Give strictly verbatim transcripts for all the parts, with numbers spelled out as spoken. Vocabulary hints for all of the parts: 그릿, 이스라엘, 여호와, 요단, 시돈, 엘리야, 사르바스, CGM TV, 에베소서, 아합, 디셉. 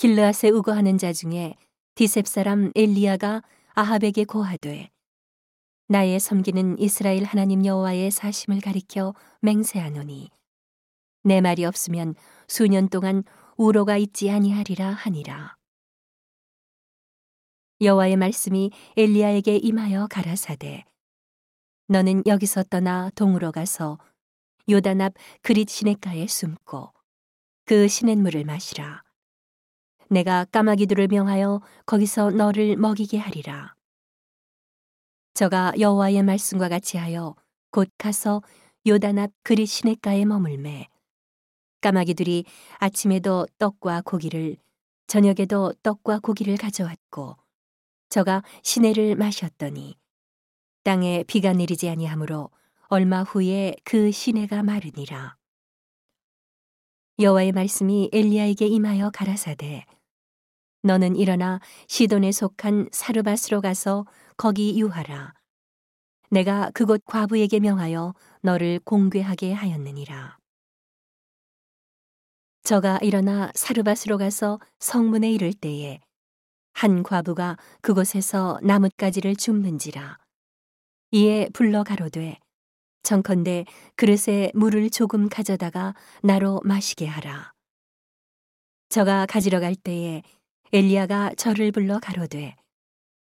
길르앗에 우거하는 자 중에 디셉 사람 엘리야가 아합에게 고하되 나의 섬기는 이스라엘 하나님 여호와의 사심을 가리켜 맹세하노니 내 말이 없으면 수년 동안 우로가 있지 아니하리라 하니라. 여호와의 말씀이 엘리야에게 임하여 가라사대 너는 여기서 떠나 동으로 가서 요단 앞 그릿 시냇가에 숨고 그 시냇물을 마시라. 내가 까마귀들을 명하여 거기서 너를 먹이게 하리라. 저가 여호와의 말씀과 같이 하여 곧 가서 요단 앞 그릿 시냇가에 머물매 까마귀들이 아침에도 떡과 고기를 저녁에도 떡과 고기를 가져왔고 저가 시내를 마셨더니 땅에 비가 내리지 아니하므로 얼마 후에 그 시내가 마르니라. 여호와의 말씀이 엘리야에게 임하여 가라사대 너는 일어나 시돈에 속한 사르바스로 가서 거기 유하라. 내가 그곳 과부에게 명하여 너를 공궤하게 하였느니라. 저가 일어나 사르바스로 가서 성문에 이를 때에 한 과부가 그곳에서 나뭇가지를 줍는지라. 이에 불러 가로되 청컨대 그릇에 물을 조금 가져다가 나로 마시게 하라. 저가 가지러 갈 때에 엘리야가 저를 불러 가로되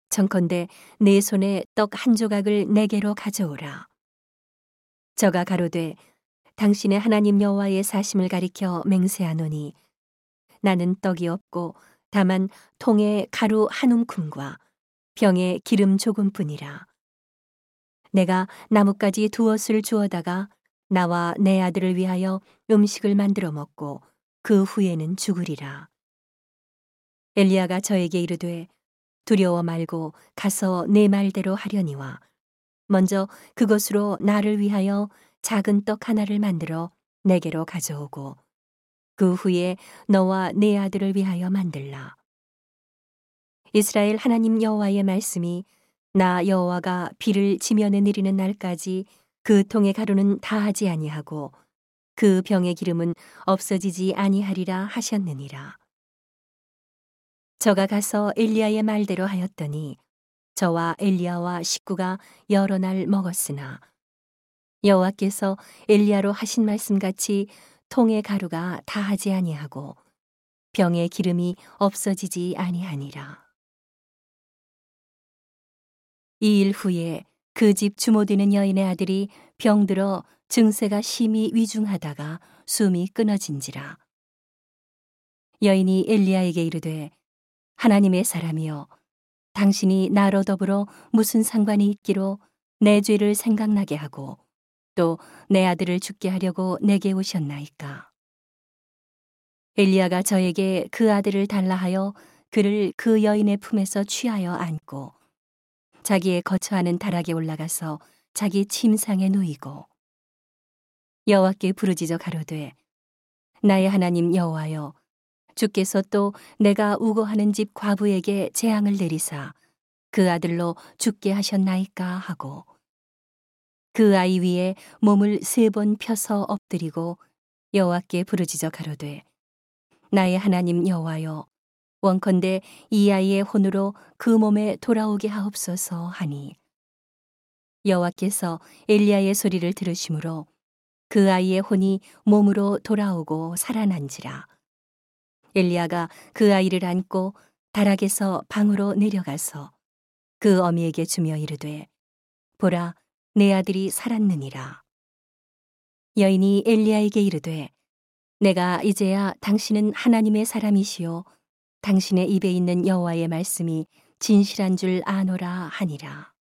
청컨대 내 손에 떡 한 조각을 내게로 가져오라. 저가 가로되 당신의 하나님 여호와의 사심을 가리켜 맹세하노니 나는 떡이 없고 다만 통에 가루 한 움큼과 병에 기름 조금뿐이라. 내가 나뭇가지 두엇을 주어다가 나와 내 아들을 위하여 음식을 만들어 먹고 그 후에는 죽으리라. 엘리야가 저에게 이르되 두려워 말고 가서 내 말대로 하려니와 먼저 그것으로 나를 위하여 작은 떡 하나를 만들어 내게로 가져오고 그 후에 너와 내 아들을 위하여 만들라. 이스라엘 하나님 여호와의 말씀이 나 여호와가 비를 지면에 내리는 날까지 그 통의 가루는 다하지 아니하고 그 병의 기름은 없어지지 아니하리라 하셨느니라. 저가 가서 엘리야의 말대로 하였더니 저와 엘리야와 식구가 여러 날 먹었으나 여호와께서 엘리야로 하신 말씀같이 통의 가루가 다하지 아니하고 병의 기름이 없어지지 아니하니라. 이 일 후에 그 집 주모되는 여인의 아들이 병들어 증세가 심히 위중하다가 숨이 끊어진지라. 여인이 엘리야에게 이르되 하나님의 사람이여 당신이 나로 더불어 무슨 상관이 있기로 내 죄를 생각나게 하고 또 내 아들을 죽게 하려고 내게 오셨나이까. 엘리야가 저에게 그 아들을 달라 하여 그를 그 여인의 품에서 취하여 안고 자기의 거처하는 다락에 올라가서 자기 침상에 누이고 여호와께 부르짖어 가로되 나의 하나님 여호와여 주께서 또 내가 우거하는 집 과부에게 재앙을 내리사 그 아들로 죽게 하셨나이까 하고 그 아이 위에 몸을 세 번 펴서 엎드리고 여호와께 부르짖어 가로되 나의 하나님 여호와여 원컨대 이 아이의 혼으로 그 몸에 돌아오게 하옵소서 하니 여호와께서 엘리야의 소리를 들으심으로 그 아이의 혼이 몸으로 돌아오고 살아난지라. 엘리야가 그 아이를 안고 다락에서 방으로 내려가서 그 어미에게 주며 이르되 보라 내 아들이 살았느니라. 여인이 엘리야에게 이르되 내가 이제야 당신은 하나님의 사람이시오 당신의 입에 있는 여호와의 말씀이 진실한 줄 아노라 하니라.